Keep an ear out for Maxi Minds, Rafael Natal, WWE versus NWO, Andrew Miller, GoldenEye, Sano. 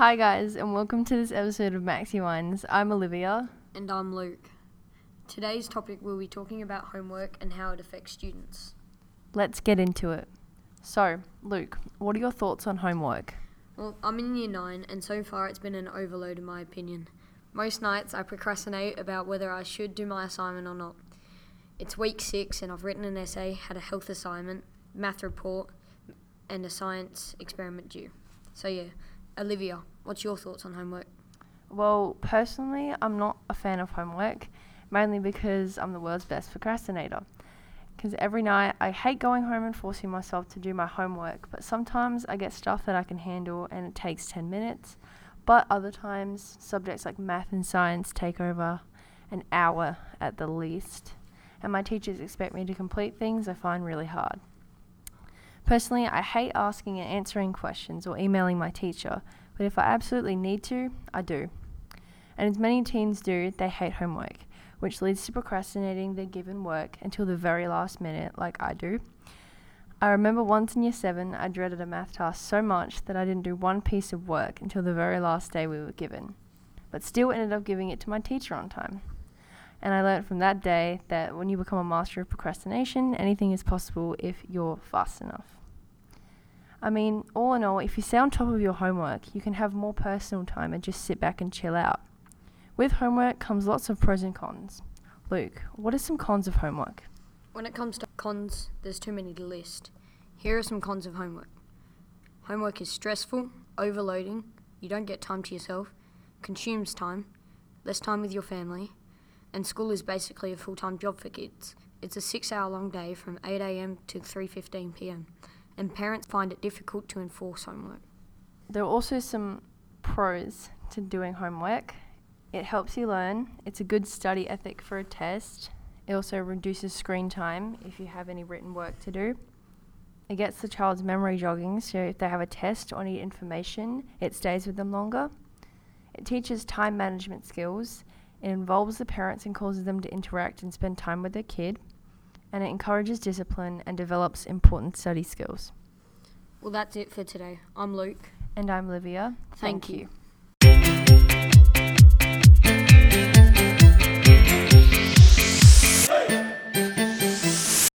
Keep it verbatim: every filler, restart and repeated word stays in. Hi guys, and welcome to this episode of Maxi Minds. I'm Olivia. And I'm Luke. Today's topic we'll be talking about homework and how it affects students. Let's get into it. So, Luke, what are your thoughts on homework? Well, I'm in year nine, and so far it's been an overload in my opinion. Most nights I procrastinate about whether I should do my assignment or not. It's week six and I've written an essay, had a health assignment, math report, and a science experiment due. So yeah. Olivia, what's your thoughts on homework? Well, personally, I'm not a fan of homework, mainly because I'm the world's best procrastinator. Because every night, I hate going home and forcing myself to do my homework, but sometimes I get stuff that I can handle and it takes ten minutes. But other times, subjects like math and science take over an hour at the least, and my teachers expect me to complete things I find really hard. Personally, I hate asking and answering questions or emailing my teacher, but if I absolutely need to, I do. And as many teens do, they hate homework, which leads to procrastinating their given work until the very last minute, like I do. I remember once in year seven, I dreaded a math task so much that I didn't do one piece of work until the very last day we were given, but still ended up giving it to my teacher on time. And I learned from that day that when you become a master of procrastination, anything is possible if you're fast enough. I mean, all in all, if you stay on top of your homework, you can have more personal time and just sit back and chill out. With homework comes lots of pros and cons. Luke, what are some cons of homework? When it comes to cons, there's too many to list. Here are some cons of homework. Homework is stressful, overloading, you don't get time to yourself, consumes time, less time with your family, and school is basically a full-time job for kids. It's a six-hour long day from eight a.m. to three fifteen p.m. and parents find it difficult to enforce homework. There are also some pros to doing homework. It helps you learn. It's a good study ethic for a test. It also reduces screen time if you have any written work to do. It gets the child's memory jogging, so if they have a test or need information, it stays with them longer. It teaches time management skills. It involves the parents and causes them to interact and spend time with their kid. And it encourages discipline and develops important study skills. Well, that's it for today. I'm Luke. And I'm Olivia. Thank, Thank you. you.